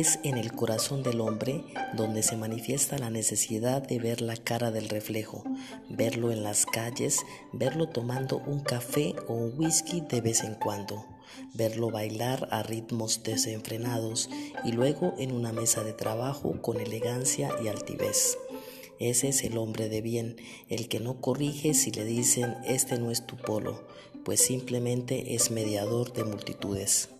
Es en el corazón del hombre donde se manifiesta la necesidad de ver la cara del reflejo, verlo en las calles, verlo tomando un café o un whisky de vez en cuando, verlo bailar a ritmos desenfrenados y luego en una mesa de trabajo con elegancia y altivez. Ese es el hombre de bien, el que no corrige si le dicen «este no es tu polo», pues simplemente es mediador de multitudes.